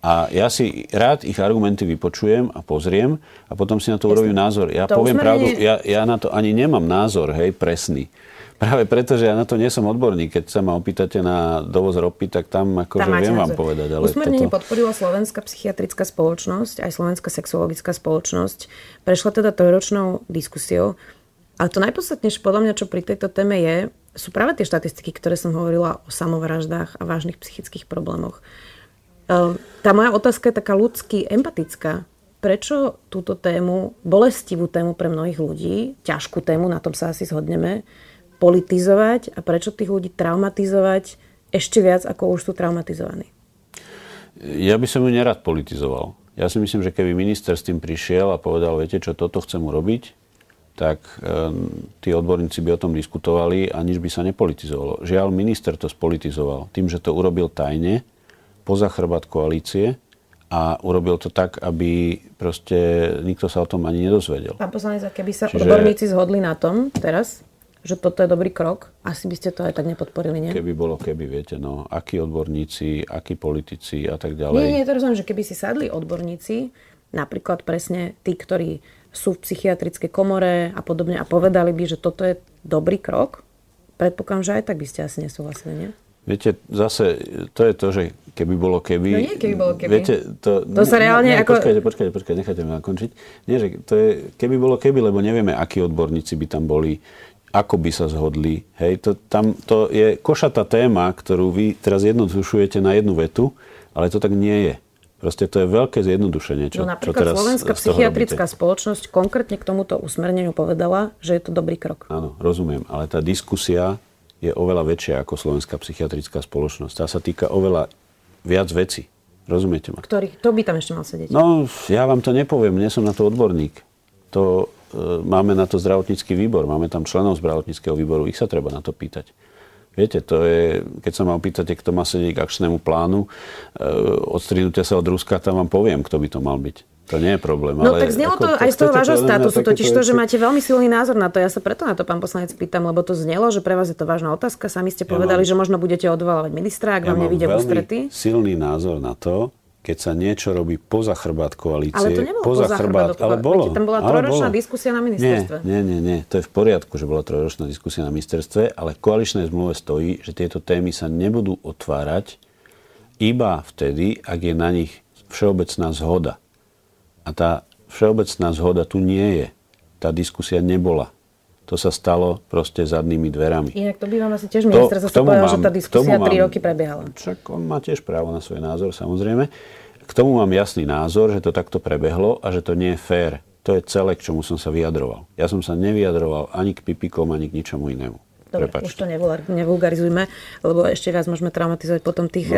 A ja si rád ich argumenty vypočujem a pozriem a potom si na to urobím názor. Ja to poviem pravdu, ja, ja na to ani nemám názor, hej, presný. Práve preto, že ja na to nie som odborník. Keď sa ma opýtate na dovoz ropy, tak tam akože viem názor vám povedať. Ale usmernenie toto... podporila Slovenská psychiatrická spoločnosť, aj Slovenská sexologická spoločnosť. Prešla teda trojročnou diskusiou. Ale to najpodstatnejšie podľa mňa, čo pri tejto téme je, sú práve tie štatistiky, ktoré som hovorila o samovraždách a vážnych psychických problémoch. Tá moja otázka je taká ľudsky empatická. Prečo túto tému, bolestivú tému pre mnohých ľudí, ťažkú tému, na tom sa asi zhodneme, politizovať a prečo tých ľudí traumatizovať ešte viac, ako už sú traumatizovaní? Ja by som ju nerad politizoval. Ja si myslím, že keby minister s tým prišiel a povedal, viete čo, toto chcem urobiť, tak um, tí odborníci by o tom diskutovali a nič by sa nepolitizovalo. Žiaľ, minister to spolitizoval tým, že to urobil tajne, poza chrbát koalície a urobil to tak, aby proste nikto sa o tom ani nedozvedel. Pán poslanec, keby sa Čiže... odborníci zhodli na tom teraz, že toto je dobrý krok, asi by ste to aj tak nepodporili, nie? Keby bolo, keby, viete, no, akí odborníci, akí politici a tak ďalej. Nie, nie, to rozumiem, že keby si sadli odborníci, napríklad presne tí, ktorí sú v psychiatrickej komore a podobne a povedali by, že toto je dobrý krok, predpokladám, že aj tak by ste asi nesúhlasili, nie? Viete, zase, to je to, že keby bolo keby... No nie, keby bolo keby. Viete, to... To sa reálne ne, ne, ako... Počkajte, počkajte, počkajte, nechajte ma končiť. Nie, že to je, keby bolo keby, lebo nevieme, akí odborníci by tam boli, ako by sa zhodli. Hej, to, tam, to je košatá téma, ktorú vy teraz jednodušujete na jednu vetu, ale to tak nie je. Proste to je veľké zjednodušenie, čo, no čo teraz Slovenská psychiatrická robíte. Spoločnosť konkrétne k tomuto usmerneniu povedala, že je to dobrý krok. Áno, rozumiem, ale tá diskusia je oveľa väčšia ako Slovenská psychiatrická spoločnosť. Tá sa týka oveľa viac vecí. Rozumiete ma? Ktorý? To by tam ešte mal sedieť. No, ja vám to nepoviem. Nie som na to odborník. To e, máme na to zdravotnícky výbor. Máme tam členov zdravotníckeho výboru. Ich sa treba na to pýtať. Viete, to je, keď sa ma opýtate, kto má sedieť k akčnému plánu, e, odstrihnutia sa od Ruska, tam vám poviem, kto by to mal byť. To nie je problém. No ale tak znelo to aj z toho vášho statusu, totiž to, že máte veľmi silný názor na to. Ja sa preto na to, pán poslanec, pýtam, lebo to znelo, že pre vás je to vážna otázka. Sami ste povedali, ja mám, že možno budete odvolávať ministra, ak vám nevyjde v ústretí. Ja mám veľmi silný názor na to, keď sa niečo robí poza chrbát koalície. Ale to nebolo poza chrbát, chrbát, ale bolo. Tam bola trojročná diskusia na ministerstve. Nie, nie, nie. To je v poriadku, že bola trojročná diskusia na ministerstve, ale v koaličnej zmluve stojí, že tieto témy sa nebudú otvárať iba vtedy, ak je na nich všeobecná zhoda. A tá všeobecná zhoda tu nie je. Tá diskusia nebola. To sa stalo proste zadnými dverami. Inak to by vám asi tiež minister zase povedal, že tá diskusia tri roky prebiehala. Však on má tiež právo na svoj názor, samozrejme. K tomu mám jasný názor, že to takto prebehlo a že to nie je fér. To je celé, k čomu som sa vyjadroval. Ja som sa nevyjadroval ani k pipikom, ani k ničomu inému. Dobre, Prepačte. Už to nevulgarizujme, lebo ešte raz môžeme traumatizovať potom tých,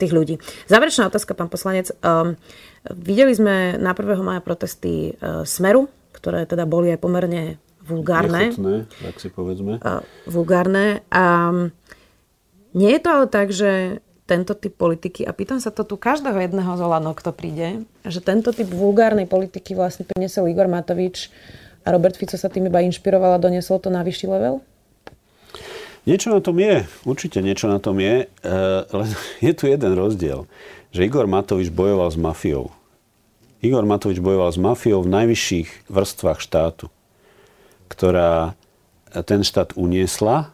tých ľudí. Záverečná otázka, pán poslanec. Um, videli sme na prvého mája protesty uh, Smeru, ktoré teda boli aj pomerne vulgárne. Nechutné, tak si povedzme. Uh, vulgárne. A nie je to ale tak, že tento typ politiky, a pýtam sa to tu každého jedného z Oľano, kto príde, že tento typ vulgárnej politiky vlastne priniesol Igor Matovič a Robert Fico sa tým iba inšpiroval a doniesol to na vyšší level? Niečo na tom je, určite niečo na tom je, ale je tu jeden rozdiel, že Igor Matovič bojoval s mafiou. Igor Matovič bojoval s mafiou v najvyšších vrstvách štátu, ktorá ten štát uniesla,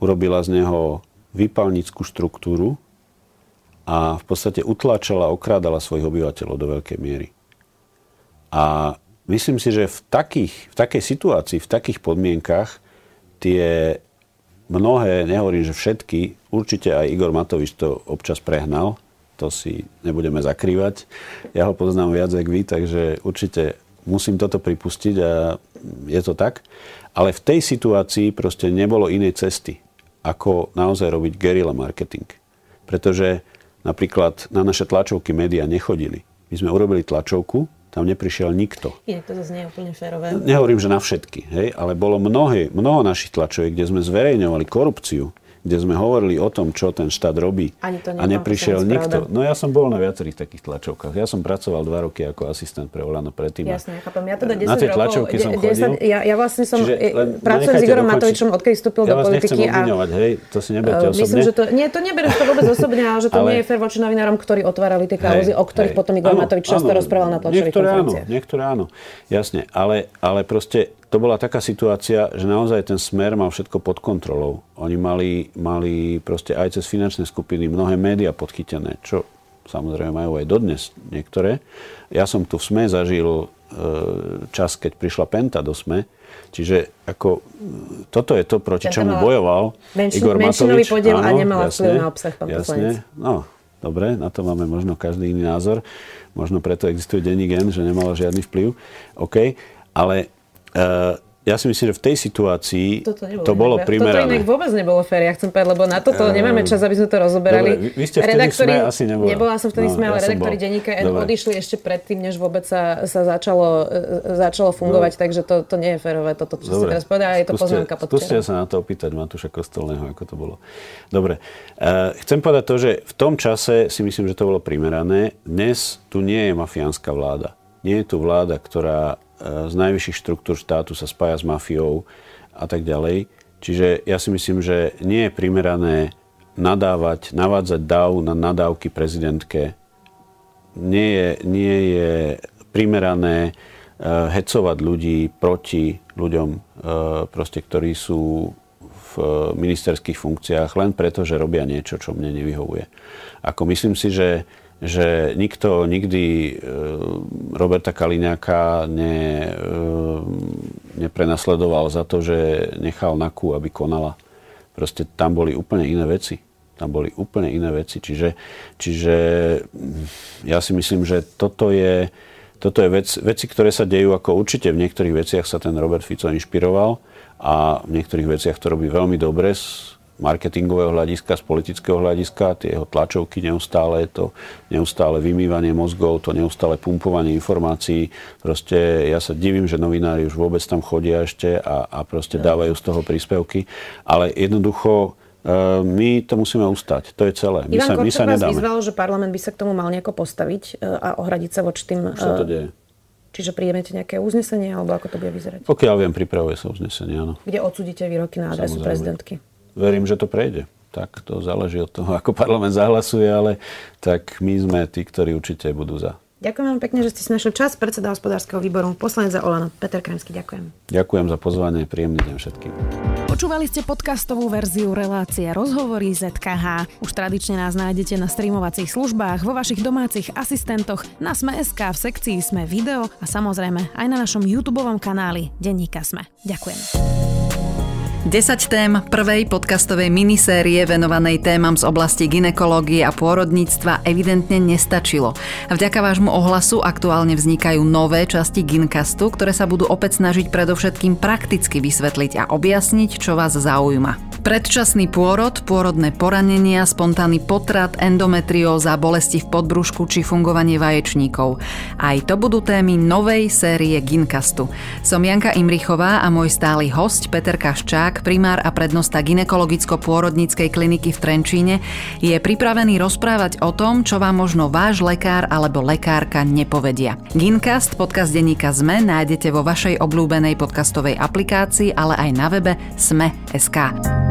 urobila z neho výpalnickú štruktúru a v podstate utláčala, okrádala svojich obyvateľov do veľkej miery. A myslím si, že v takých, v takej situácii, v takých podmienkach tie mnohé, nehovorím, že všetky, určite aj Igor Matovič to občas prehnal, to si nebudeme zakrývať. Ja ho poznám viac ako vy, takže určite musím toto pripustiť a je to tak. Ale v tej situácii proste nebolo inej cesty, ako naozaj robiť guerilla marketing. Pretože napríklad na naše tlačovky médiá nechodili. My sme urobili tlačovku, tam neprišiel nikto. Je to zase neúplne férové. Nehovorím, že na všetky, hej, ale bolo mnohé, mnoho našich tlačoviek, kde sme zverejňovali korupciu, kde sme hovorili o tom, čo ten štát robí. Ani to a neprišiel nikto. No ja som bol na viacerých takých tlačovkách. Ja som pracoval dva roky ako asistent pre Oľano predtým. Jasné, chápam. Ja teda desať rokov, desať, ja, ja vlastne som čiže, pracujem s Igorom Matovičom, odkedy vstúpil ja do politiky. Ja vás nechcem obviňovať, hej, to si neberte uh, osobne. Myslím, že to, nie, to neberiem to vôbec osobne, ale že to ale, nie je fér voči novinárom, ktorí otvárali tie kauzy, o ktorých hej, potom Igor Matovič často rozprával na tlačových konferenciách. Niektoré áno, jasne, ale, ale proste to bola taká situácia, že naozaj ten Smer mal všetko pod kontrolou. Oni mali, mali proste aj cez finančné skupiny mnohé médiá podchytené, čo samozrejme majú aj dodnes niektoré. Ja som tu v SME zažil e, čas, keď prišla Penta do SME. Čiže ako, toto je to, proti ja čomu bojoval menšin, Igor Matovič. Podiel áno, a nemala vplyv na obsah, pán poslanec. No, dobre, na to máme možno každý iný názor. Možno preto existuje denní gen, že nemala žiadny vplyv. OK, ale Uh, ja si myslím, že v tej situácii nebolo to bolo primerané. Toto inak vôbec nebolo fér, ja chcem povedať, lebo na toto nemáme čas, aby sme to rozoberali. Dobre, vy, vy ste vtedy redaktori, SME asi nebola. Nebola som vtedy no, SME, ale ja redaktori denníka N odišli ešte predtým, než vôbec sa, sa začalo, začalo fungovať, dobre. Takže to, to nie je férové, toto, čo dobre. Ste teraz povedali, je to skúste, poznámka pod včera. Skúste sa na to opýtať Matúša Kostolného, ako to bolo. Dobre, uh, chcem povedať to, že v tom čase si myslím, že to bolo primerané. Dnes tu nie je mafiánska vláda. Nie je tu vláda, ktorá z najvyšších štruktúr štátu sa spája s mafiou a tak ďalej. Čiže ja si myslím, že nie je primerané nadávať, navádzať dáv na nadávky prezidentke. Nie je, nie je primerané uh, hecovať ľudí proti ľuďom, uh, proste, ktorí sú v uh, ministerských funkciách len preto, že robia niečo, čo mne nevyhovuje. Ako myslím si, že že nikto nikdy Roberta Kaliňáka ne, neprenasledoval za to, že nechal Naku, aby konala. Proste tam boli úplne iné veci. Tam boli úplne iné veci. Čiže, čiže ja si myslím, že toto je, toto je vec, veci, ktoré sa dejú, ako určite v niektorých veciach sa ten Robert Fico inšpiroval a v niektorých veciach to robí veľmi dobre s marketingového hľadiska, z politického hľadiska, tie jeho tlačovky neustále, to neustále vymývanie mozgov, to neustále pumpovanie informácií. Proste ja sa divím, že novinári už vôbec tam chodia ešte a, a proste dávajú z toho príspevky. Ale jednoducho My to musíme ustať. To je celé. My Ivan sa, my sa nedáme. Ivan Korčok vás vyzval, že parlament by sa k tomu mal nejako postaviť a ohradiť sa voči tým... Už sa to deje. Čiže príjmete nejaké uznesenie, alebo ako to bude vyzerať? Pokiaľ viem, pripravuje sa uznesenie, áno. Kde odsúdite výroky na adresu Samozrejme. prezidentky? Verím, že to prejde. Tak to záleží od toho, ako parlament zahlasuje, ale tak my sme tí, ktorí určite budú za. Ďakujem vám pekne, že ste si našli čas. Predseda hospodárskeho výboru, poslanec za Oľano, Peter Kremský, ďakujem. Ďakujem za pozvanie, príjemný deň všetkým. Počúvali ste podcastovú verziu relácie Rozhovory zet ká há. Už tradične nás nájdete na streamovacích službách, vo vašich domácich asistentoch, na Sme bodka es ká, v sekcii Sme video a samozrejme aj na našom YouTubeovom kanáli Denníka Sme. Ďakujem. desať tém prvej podcastovej minisérie venovanej témam z oblasti gynekológie a pôrodníctva evidentne nestačilo. Vďaka vášmu ohlasu aktuálne vznikajú nové časti Ginkastu, ktoré sa budú opäť snažiť predovšetkým prakticky vysvetliť a objasniť, čo vás zaujíma. Predčasný pôrod, pôrodné poranenia, spontánny potrat, endometrióza, bolesti v podbrúšku či fungovanie vaječníkov. Aj to budú témy novej série Ginkastu. Som Janka Imrichová a môj stály hosť Peter Kaščák, primár a prednosta gynekologicko-pôrodníckej kliniky v Trenčíne, je pripravený rozprávať o tom, čo vám možno váš lekár alebo lekárka nepovedia. Ginkast, podcast denníka SME, nájdete vo vašej obľúbenej podcastovej aplikácii, ale aj na webe sme bodka es ká.